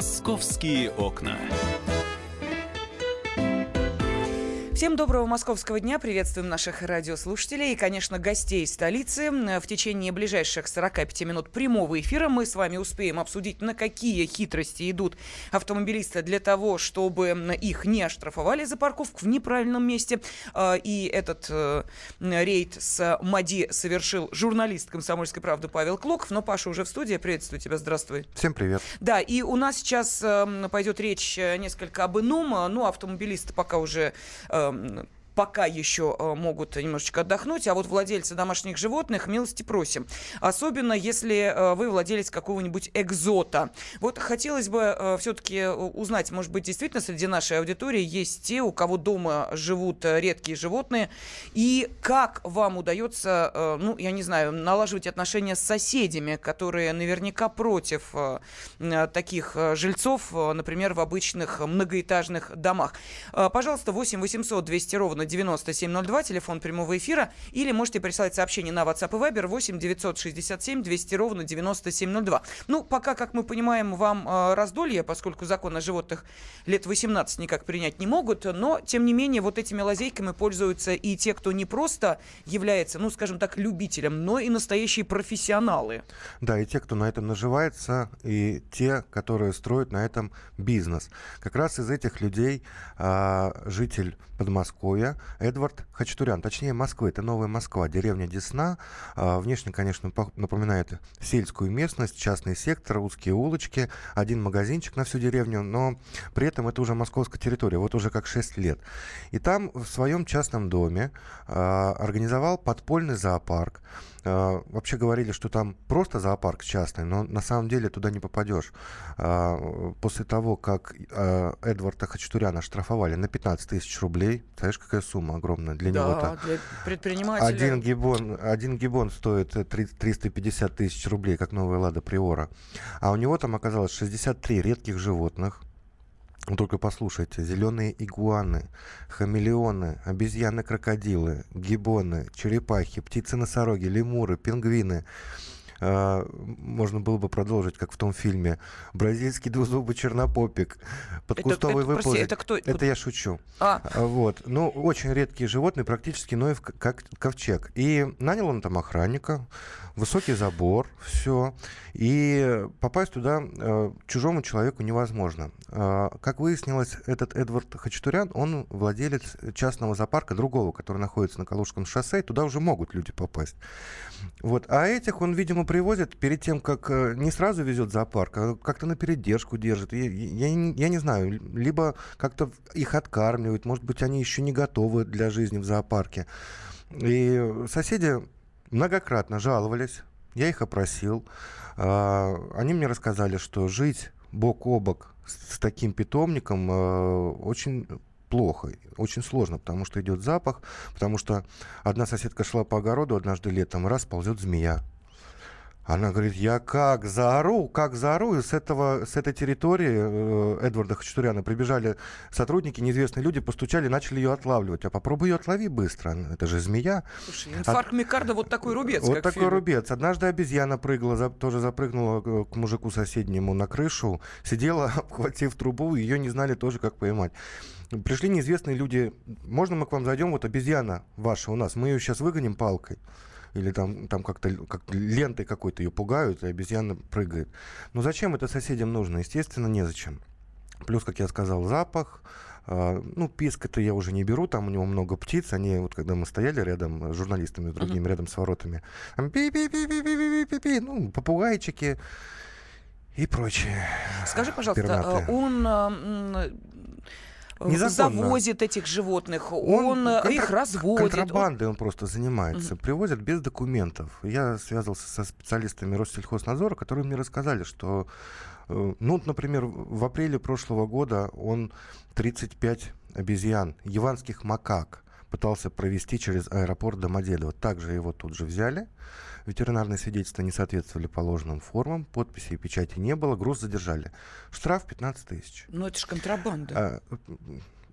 «Московские окна». Всем доброго московского дня. Приветствуем наших радиослушателей и, конечно, гостей столицы. В течение ближайших 45 минут прямого эфира мы с вами успеем обсудить, на какие хитрости идут автомобилисты для того, чтобы их не оштрафовали за парковку в неправильном месте. И этот рейд с МАДИ совершил журналист «Комсомольской правды» Павел Клоков. Но Паша уже в студии. Приветствую тебя. Здравствуй. Всем привет. Да, и у нас сейчас пойдет речь несколько об ином. Ну, автомобилисты пока еще могут немножечко отдохнуть, а вот владельцы домашних животных милости просим. Особенно, если вы владелец какого-нибудь экзота. Вот хотелось бы все-таки узнать, может быть, действительно среди нашей аудитории есть те, у кого дома живут редкие животные, и как вам удается, налаживать отношения с соседями, которые наверняка против таких жильцов, например, в обычных многоэтажных домах. Пожалуйста, 8 800 200 ровно 9702, телефон прямого эфира, или можете присылать сообщение на WhatsApp и Viber 8 967 200 ровно 9702. Ну, пока, как мы понимаем, вам раздолье, поскольку закон о животных лет 18 никак принять не могут, но, тем не менее, вот этими лазейками пользуются и те, кто не просто является, любителем, но и настоящие профессионалы. Да, и те, кто на этом наживается, и те, которые строят на этом бизнес. Как раз из этих людей житель Подмосковья Эдвард Хачатурян, точнее Москвы, это Новая Москва, деревня Десна. Внешне, конечно, напоминает сельскую местность, частный сектор, узкие улочки, один магазинчик на всю деревню, но при этом это уже московская территория, вот уже как 6 лет. И там в своем частном доме организовал подпольный зоопарк. Вообще говорили, что там просто зоопарк частный, но на самом деле туда не попадешь. После того, как Эдварда Хачатуряна оштрафовали на 15 000 рублей, знаешь, какая сумма огромная для него-то. Для предпринимателя. Один гибон стоит 350 000 рублей, как новая «Лада Приора». А у него там оказалось 63 редких животных. Ну, только послушайте. Зеленые игуаны, хамелеоны, обезьяны-крокодилы, гибоны, черепахи, птицы-носороги, лемуры, пингвины. Можно было бы продолжить, как в том фильме. Бразильский двузубый чернопопик, подкустовый выпузик. Это я шучу. Вот. Ну, очень редкие животные, практически ноев как ковчег. И нанял он там охранника, высокий забор, все. И попасть туда чужому человеку невозможно. Как выяснилось, этот Эдвард Хачатурян, он владелец частного зоопарка другого, который находится на Калужском шоссе, и туда уже могут люди попасть. Вот. А этих он, видимо, привозят перед тем, как не сразу везет в зоопарк, а как-то на передержку держит. Я не знаю, либо как-то их откармливают, может быть, они еще не готовы для жизни в зоопарке. И соседи многократно жаловались, я их опросил. Они мне рассказали, что жить бок о бок с таким питомником очень плохо, очень сложно, потому что идет запах, потому что одна соседка шла по огороду однажды летом, раз ползет змея. Она говорит, я как заору, и с этой территории Эдварда Хачатуряна прибежали сотрудники, неизвестные люди, постучали, начали ее отлавливать. А попробуй ее отлови быстро, это же змея. Слушай, инфаркт миокарда, вот такой рубец. Вот такой рубец. Однажды обезьяна запрыгнула к мужику соседнему на крышу, сидела, обхватив трубу, ее не знали тоже, как поймать. Пришли неизвестные люди, можно мы к вам зайдем, вот обезьяна ваша у нас, мы ее сейчас выгоним палкой. Или там как лентой какой-то ее пугают, и обезьяна прыгает. Но зачем это соседям нужно? Естественно, незачем. Плюс, как я сказал, запах. Писк-то я уже не беру, там у него много птиц. Они, вот когда мы стояли рядом с журналистами, с другими, рядом с воротами, там пи-пи-пи-пи-пи-пи-пи, попугайчики и прочее. Скажи, пожалуйста, пернатые. Незаконно. Завозит этих животных, он их разводит. Контрабандой он просто занимается, привозят без документов. Я связывался со специалистами Россельхознадзора, которые мне рассказали, что, например, в апреле прошлого года он 35 обезьян, яванских макак, пытался провести через аэропорт Домодедово. Также его тут же взяли. Ветеринарные свидетельства не соответствовали положенным формам, подписей и печати не было, груз задержали. Штраф 15 000. Но это же контрабанда.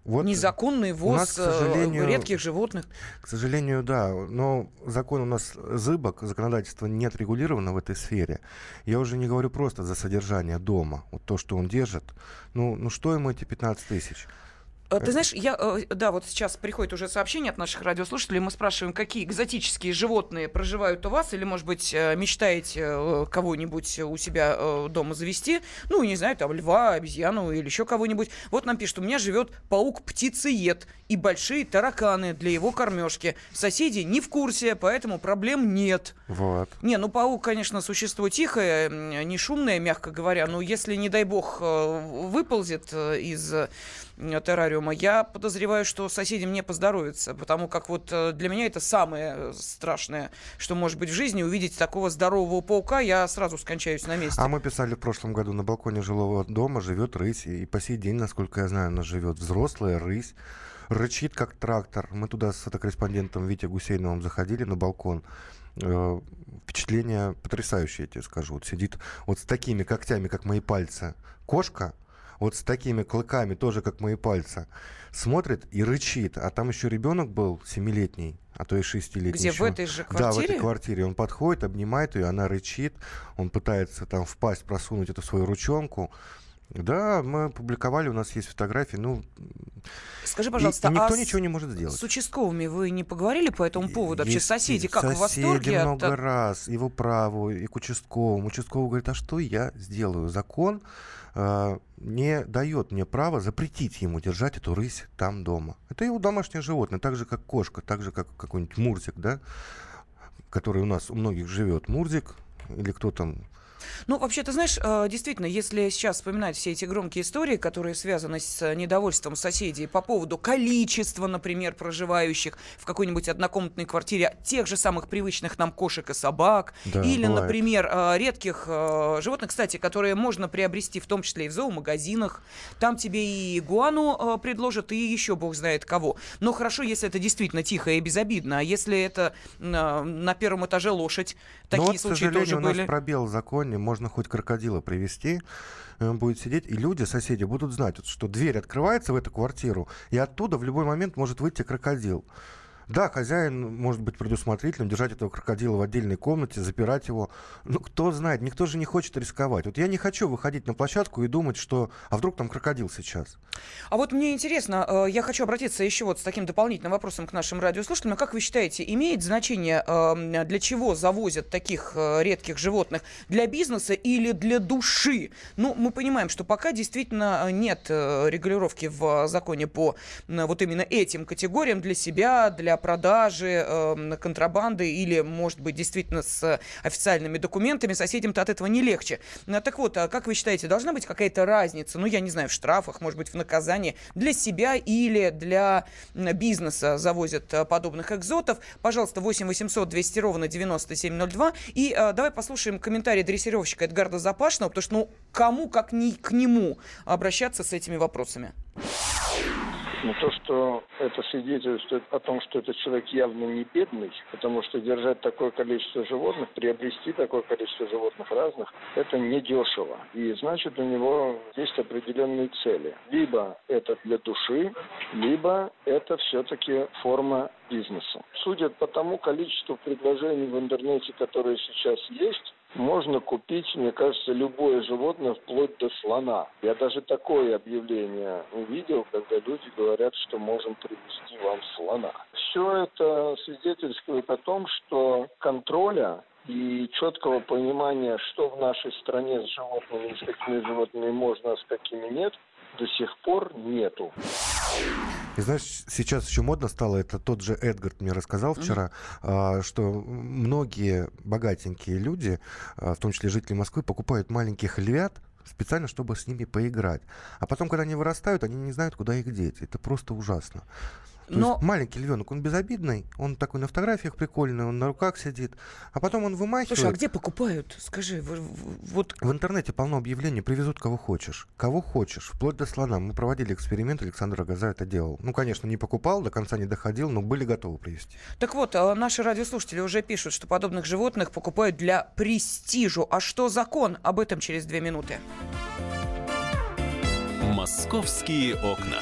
Вот незаконный ввоз нас, к сожалению, редких животных. К сожалению, да. Но закон у нас зыбок, законодательство не отрегулировано в этой сфере. Я уже не говорю просто за содержание дома, вот то, что он держит. Ну что ему эти 15 тысяч? Ты знаешь, вот сейчас приходит уже сообщение от наших радиослушателей, мы спрашиваем, какие экзотические животные проживают у вас, или, может быть, мечтаете кого-нибудь у себя дома завести, ну, не знаю, там, льва, обезьяну или еще кого-нибудь. Вот нам пишут, у меня живет паук-птицеед и большие тараканы для его кормежки. Соседи не в курсе, поэтому проблем нет. Вот. Паук, конечно, существо тихое, не шумное, мягко говоря, но если, не дай бог, выползет из террариума, я подозреваю, что соседям не поздоровится, потому как вот для меня это самое страшное, что может быть в жизни. Увидеть такого здорового паука, я сразу скончаюсь на месте. А мы писали в прошлом году, на балконе жилого дома живет рысь, и по сей день, насколько я знаю, она живет. Взрослая рысь, рычит как трактор. Мы туда с фотокорреспондентом Витей Гусейновым заходили на балкон. Впечатление потрясающее, я тебе скажу. Вот сидит вот с такими когтями, как мои пальцы, кошка, вот с такими клыками, тоже как мои пальцы, смотрит и рычит. А там еще ребенок был 7-летний, а то и 6-летний. Где, еще в этой же квартире? Да, в этой квартире. Он подходит, обнимает ее, она рычит. Он пытается там в пасть просунуть эту свою ручонку. Да, мы публиковали, у нас есть фотографии. Скажи, пожалуйста, никто ничего не может сделать. С участковыми вы не поговорили по этому поводу? Вообще соседи как в восторге? Соседи много раз, и в управу, и к участковому. Участковый говорит, а что я сделаю? Закон не дает мне права запретить ему держать эту рысь там дома. Это его домашнее животное, так же, как кошка, так же, как какой-нибудь мурзик, да, который у нас у многих живет. Мурзик или кто там... Вообще, ты знаешь, действительно, если сейчас вспоминать все эти громкие истории, которые связаны с недовольством соседей по поводу количества, например, проживающих в какой-нибудь однокомнатной квартире тех же самых привычных нам кошек и собак, да, или, бывает, например, редких животных, кстати, которые можно приобрести в том числе и в зоомагазинах, там тебе и игуану предложат, и еще бог знает кого. Но хорошо, если это действительно тихо и безобидно, а если это на первом этаже лошадь, такие случаи тоже были. У нас пробел в законе. Можно хоть крокодила привезти, будет сидеть, и люди, соседи, будут знать, что дверь открывается в эту квартиру, и оттуда в любой момент может выйти крокодил. Да, хозяин может быть предусмотрительным, держать этого крокодила в отдельной комнате, запирать его. Кто знает, никто же не хочет рисковать. Вот я не хочу выходить на площадку и думать, что а вдруг там крокодил сейчас. А вот мне интересно, я хочу обратиться еще вот с таким дополнительным вопросом к нашим радиослушателям. Как вы считаете, имеет значение, для чего завозят таких редких животных? Для бизнеса или для души? Мы понимаем, что пока действительно нет регулировки в законе по вот именно этим категориям для себя, для продажи, контрабанды или, может быть, действительно с официальными документами, соседям-то от этого не легче. Так вот, как вы считаете, должна быть какая-то разница, я не знаю, в штрафах, может быть, в наказании для себя или для бизнеса завозят подобных экзотов? Пожалуйста, 8 800 200 ровно 9702. И давай послушаем комментарий дрессировщика Эдгарда Запашного, потому что, кому, как не к нему обращаться с этими вопросами? То, что это свидетельствует о том, что этот человек явно не бедный, потому что держать такое количество животных, приобрести такое количество животных разных, это недешево. И значит, у него есть определенные цели. Либо это для души, либо это все-таки форма бизнеса. Судя по тому количеству предложений в интернете, которые сейчас есть, можно купить, мне кажется, любое животное, вплоть до слона. Я даже такое объявление увидел, когда люди говорят, что можем привезти вам слона. Все это свидетельствует о том, что контроля и четкого понимания, что в нашей стране с животными, с какими животными можно, а с какими нет, до сих пор нету. И знаешь, сейчас еще модно стало, это тот же Эдгард мне рассказал вчера, что многие богатенькие люди, в том числе жители Москвы, покупают маленьких львят специально, чтобы с ними поиграть. А потом, когда они вырастают, они не знают, куда их деть. Это просто ужасно. То есть маленький львенок, он безобидный, он такой на фотографиях прикольный, он на руках сидит, а потом он вымахивает. Слушай, а где покупают? Скажи, вот... В интернете полно объявлений, привезут кого хочешь, вплоть до слона. Мы проводили эксперимент, Александр Газа это делал. Конечно, не покупал, до конца не доходил, но были готовы привезти. Так вот, наши радиослушатели уже пишут, что подобных животных покупают для престижу. А что закон? Об этом через 2 минуты. Московские окна.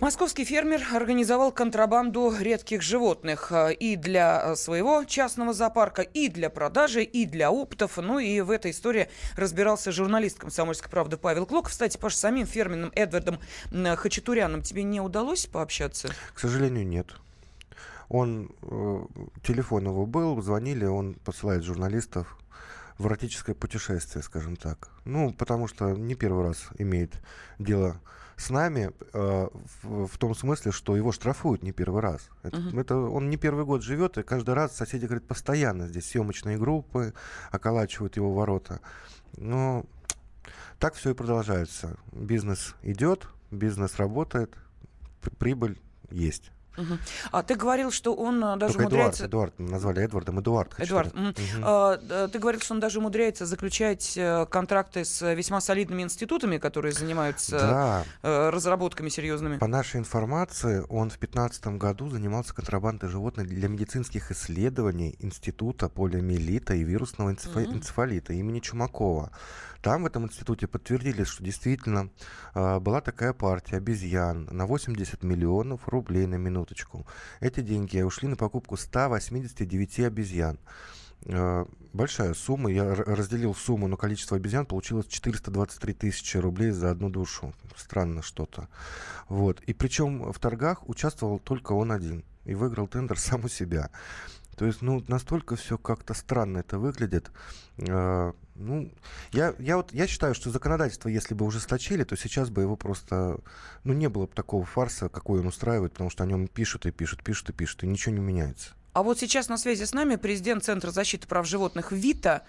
Московский фермер организовал контрабанду редких животных и для своего частного зоопарка, и для продажи, и для оптов. Ну и в этой истории разбирался журналист «Комсомольской правды» Павел Клоков. Кстати, Паш, с самим фермером Эдвардом Хачатуряном тебе не удалось пообщаться? К сожалению, нет. Он, телефон его был, звонили, он посылает журналистов в эротическое путешествие, скажем так. Ну, потому что не первый раз имеет дело с нами, в том смысле, что его штрафуют не первый раз. Это он не первый год живет, и каждый раз соседи говорят, постоянно здесь съемочные группы околачивают его ворота. Но так все и продолжается. Бизнес идет, бизнес работает, прибыль есть. А ты говорил, что он даже умудряется... Эдуард, назвали Эдвардом, Эдвард. Ты говорил, что он даже умудряется заключать контракты с весьма солидными институтами, которые занимаются разработками серьезными. По нашей информации, он в 2015 году занимался контрабандой животных для медицинских исследований Института полиомиелита и вирусного энцефалита имени Чумакова. Там в этом институте подтвердили, что действительно была такая партия обезьян на 80 миллионов рублей на минуточку. Эти деньги ушли на покупку 189 обезьян. Большая сумма. Я разделил сумму на количество обезьян. Получилось 423 тысячи рублей за одну душу. Странно что-то. Вот. И причем в торгах участвовал только он один. И выиграл тендер сам у себя. То есть, ну, настолько все как-то странно это выглядит. Я считаю, что законодательство, если бы ужесточили, то сейчас бы его просто... Ну, не было бы такого фарса, какой он устраивает, потому что о нем пишут, и ничего не меняется. А вот сейчас на связи с нами президент Центра защиты прав животных ВИТА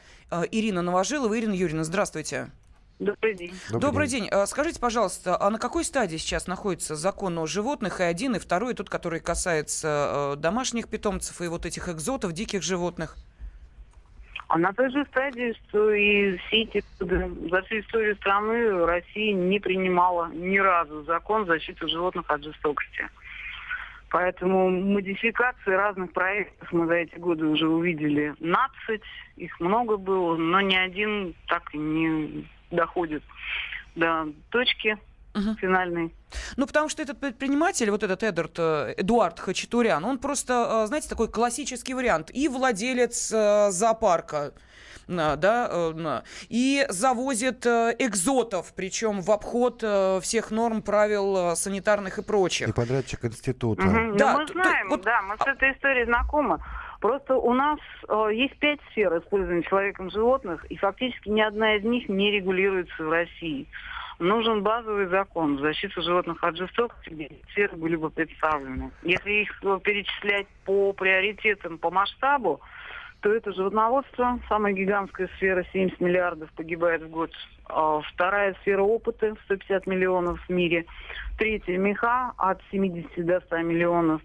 Ирина Новожилова. Ирина Юрьевна, здравствуйте. Добрый день. Добрый день. Скажите, пожалуйста, а на какой стадии сейчас находится закон о животных, и один, и второй, и тот, который касается домашних питомцев и вот этих экзотов, диких животных? А на той же стадии, что и все эти за всю историю страны Россия не принимала ни разу закон защиты животных от жестокости. Поэтому модификации разных проектов мы за эти годы уже увидели 12, их много было, но ни один так и не доходит до точки финальной. Ну, потому что этот предприниматель, вот этот Эдуард Хачатурян, он просто, знаете, такой классический вариант. И владелец зоопарка, да, и завозит экзотов, причем в обход всех норм, правил санитарных и прочих. И подрядчик института. Да, мы знаем, мы с этой историей знакомы. Просто у нас есть 5 сфер использования человеком животных, и фактически ни одна из них не регулируется в России. Нужен базовый закон защиты животных от жестокости, где сферы были бы представлены. Если их перечислять по приоритетам, по масштабу, то это животноводство, самая гигантская сфера, 70 миллиардов погибает в год. Вторая сфера — опыты, 150 миллионов в мире. Третья — меха, от 70 до 100 миллионов.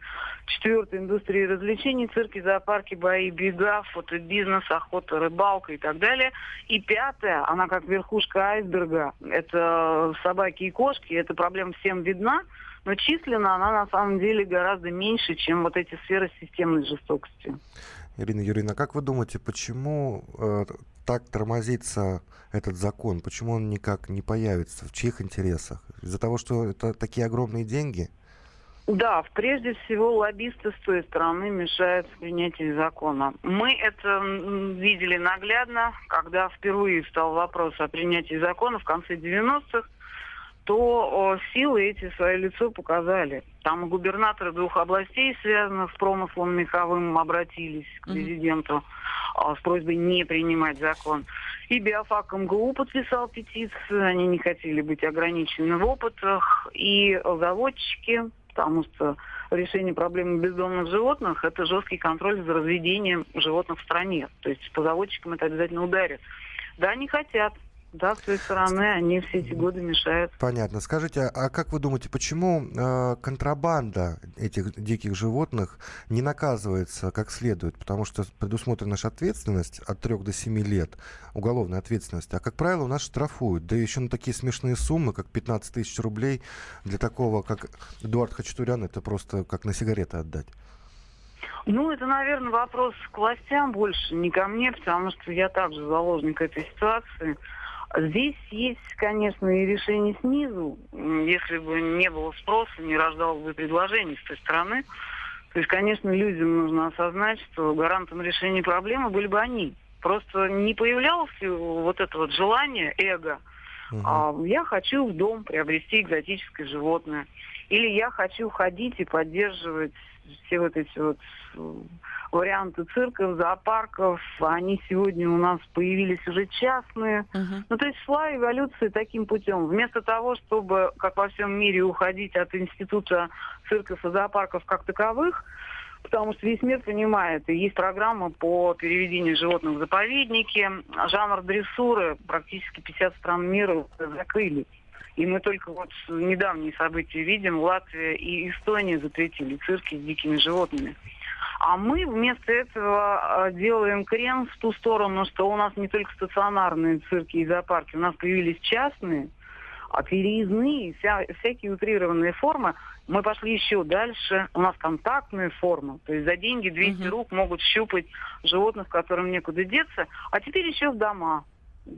Четвертая — индустрия развлечений, цирки, зоопарки, бои, бега, фотобизнес, охота, рыбалка и так далее. И пятая, она как верхушка айсберга, это собаки и кошки, эта проблема всем видна, но численно она на самом деле гораздо меньше, чем вот эти сферы системной жестокости. Ирина Юрьевна, как вы думаете, почему так тормозится этот закон? Почему он никак не появится? В чьих интересах? Из-за того, что это такие огромные деньги? Да, прежде всего лоббисты с той стороны мешают принятию закона. Мы это видели наглядно, когда впервые встал вопрос о принятии закона в конце 90-х, то силы эти свое лицо показали. Там губернаторы 2 областей, связанных с промыслом меховым, обратились к президенту с просьбой не принимать закон. И биофак МГУ подписал петицию, они не хотели быть ограничены в опытах. И заводчики, потому что решение проблемы бездомных животных – это жесткий контроль за разведением животных в стране. То есть по заводчикам это обязательно ударит. Да, они хотят. Да, с той стороны они все эти годы мешают. Понятно. Скажите, а как вы думаете, почему контрабанда этих диких животных не наказывается как следует? Потому что предусмотрена же ответственность от 3 до 7 лет, уголовная ответственность. А как правило, у нас штрафуют. Да еще на такие смешные суммы, как 15 тысяч рублей, для такого, как Эдвард Хачатурян, это просто как на сигареты отдать. Ну, это, наверное, вопрос к властям больше, не ко мне, потому что я также заложник этой ситуации. Здесь есть, конечно, и решение снизу. Если бы не было спроса, не рождалось бы предложений с той стороны. То есть, конечно, людям нужно осознать, что гарантом решения проблемы были бы они. Просто не появлялось вот это вот желание, эго. Я хочу в дом приобрести экзотическое животное. Или я хочу ходить и поддерживать все вот эти вот варианты цирков, зоопарков. Они сегодня у нас появились уже частные. Ну, то есть шла эволюция таким путем. Вместо того, чтобы, как во всем мире, уходить от института цирков и зоопарков как таковых, потому что весь мир понимает, и есть программа по переведению животных в заповедники. Жанр дрессуры практически 50 стран мира закрыли. И мы только вот недавние события видим. Латвия и Эстония запретили цирки с дикими животными. А мы вместо этого делаем крен в ту сторону, что у нас не только стационарные цирки и зоопарки, у нас появились частные, переездные, всякие утрированные формы. Мы пошли еще дальше. У нас контактные формы. То есть за деньги 200 рук могут щупать животных, которым некуда деться. А теперь еще в дома.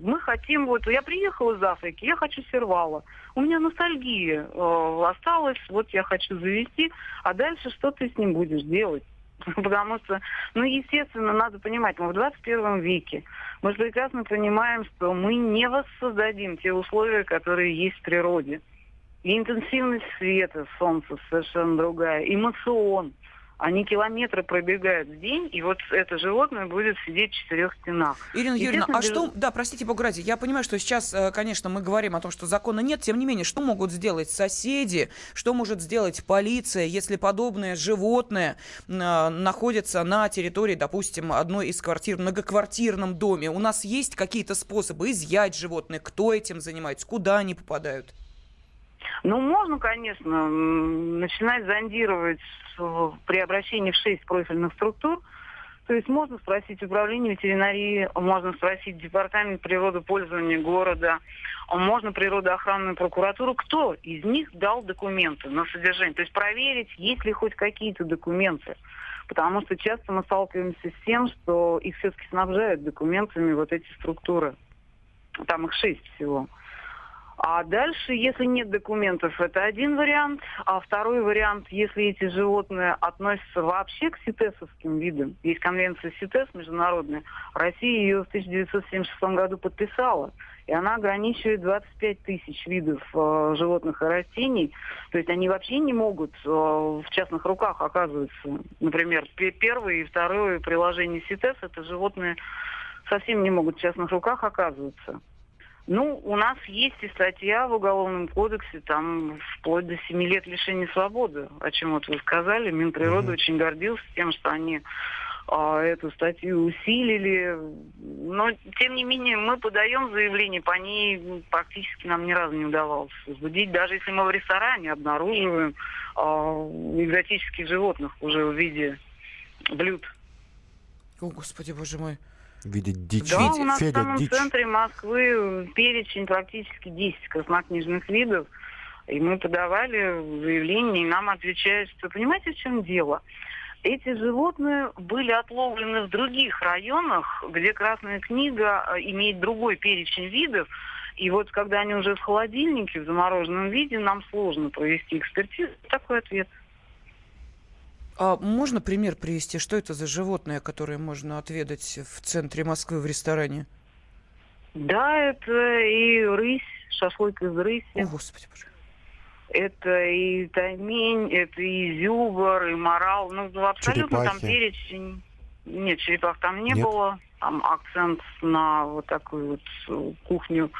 Мы хотим, вот я приехала из Африки, я хочу сервала. У меня ностальгия осталась, вот я хочу завести, а дальше что ты с ним будешь делать? Потому что, ну, естественно, надо понимать, мы в 21 веке, мы прекрасно понимаем, что мы не воссоздадим те условия, которые есть в природе. И интенсивность света, солнца совершенно другая, и эмоцион. Они километры пробегают в день, и вот это животное будет сидеть в 4 стенах. Ирина Юрьевна, а что... Да, простите, Бога ради, я понимаю, что сейчас, конечно, мы говорим о том, что закона нет, тем не менее, что могут сделать соседи, что может сделать полиция, если подобное животное находится на территории, допустим, одной из квартир, в многоквартирном доме? У нас есть какие-то способы изъять животное? Кто этим занимается? Куда они попадают? Ну, можно, конечно, начинать зондировать при обращении в 6 профильных структур. То есть можно спросить управление ветеринарии, можно спросить департамент природопользования города, можно природоохранную прокуратуру. Кто из них дал документы на содержание? То есть проверить, есть ли хоть какие-то документы. Потому что часто мы сталкиваемся с тем, что их все-таки снабжают документами вот эти структуры. Там их 6 всего. А дальше, если нет документов, это один вариант. А второй вариант, если эти животные относятся вообще к СИТЭСовским видам. Есть конвенция СИТЭС международная. Россия ее в 1976 году подписала. И она ограничивает 25 тысяч видов животных и растений. То есть они вообще не могут в частных руках оказываться. Например, первое и второе приложение СИТЭС – это животные совсем не могут в частных руках оказываться. Ну, у нас есть и статья в Уголовном кодексе, там вплоть до 7 лет лишения свободы, о чем вот вы сказали. Минприроды очень гордился тем, что они эту статью усилили. Но, тем не менее, мы подаем заявление, по ней практически нам ни разу не удавалось возбудить. Даже если мы в ресторане обнаруживаем экзотических животных уже в виде блюд. О, Господи, Боже мой. Видеть дичь. Да, у нас в самом центре Москвы перечень практически 10 краснокнижных видов. И мы подавали заявление, и нам отвечают, что понимаете, в чем дело? Эти животные были отловлены в других районах, где Красная книга имеет другой перечень видов. И вот когда они уже в холодильнике, в замороженном виде, нам сложно провести экспертизу. Такой ответ. А можно пример привести? Что это за животное, которое можно отведать в центре Москвы в ресторане? Да, это и рысь, шашлык из рыси. О, Господи, Боже. Это и таймень, это и зюбр, и морал. Ну, абсолютно черепахи. Там перечень. Нет, черепах там не было. Там акцент на вот такую вот кухню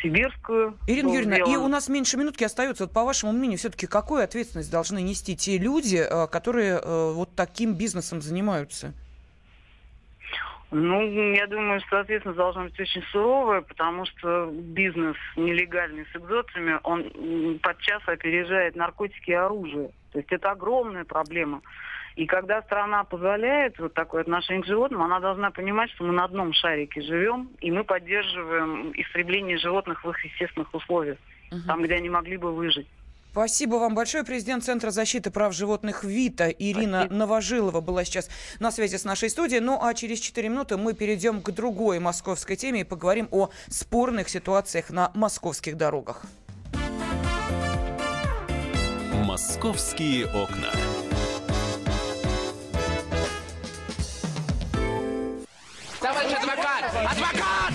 сибирскую. Ирина Юрьевна, и у нас меньше минутки остается. Вот по вашему мнению, все-таки какую ответственность должны нести те люди, которые вот таким бизнесом занимаются? Ну, я думаю, что ответственность должна быть очень суровая, потому что бизнес нелегальный с экзотами, он подчас опережает наркотики и оружие. То есть это огромная проблема. И когда страна позволяет вот такое отношение к животным, она должна понимать, что мы на одном шарике живем, и мы поддерживаем истребление животных в их естественных условиях, там, где они могли бы выжить. Спасибо вам большое. Президент Центра защиты прав животных ВИТА Ирина Новожилова была сейчас на связи с нашей студией. Ну а через 4 минуты мы перейдем к другой московской теме и поговорим о спорных ситуациях на московских дорогах. Московские окна. Товарищ адвокат! Адвокат!